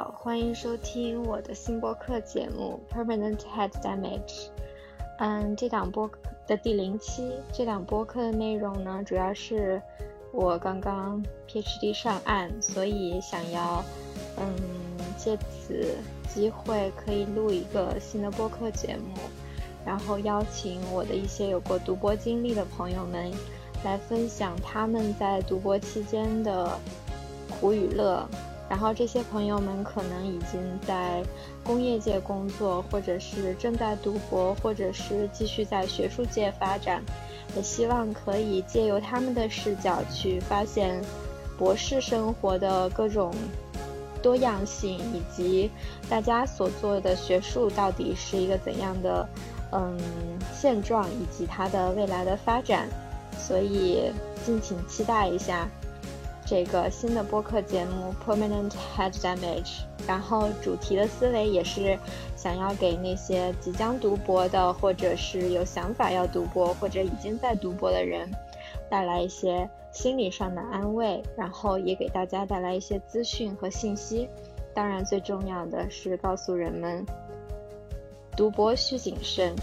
好，欢迎收听我的新播客节目 Permanent Head Damage。这档播客的第0期，这档播客的内容呢，主要是我刚刚 PhD 上岸，所以想要借此机会可以录一个新的播客节目，然后邀请我的一些有过读博经历的朋友们来分享他们在读博期间的苦与乐。然后这些朋友们可能已经在工业界工作，或者是正在读博，或者是继续在学术界发展，也希望可以借由他们的视角去发现博士生活的各种多样性，以及大家所做的学术到底是一个怎样的现状，以及它的未来的发展。所以敬请期待一下这个新的播客节目 Permanent Head Damage。 然后主题的思维也是想要给那些即将读博的，或者是有想法要读博，或者已经在读博的人带来一些心理上的安慰，然后也给大家带来一些资讯和信息。当然最重要的是告诉人们，读博需谨慎。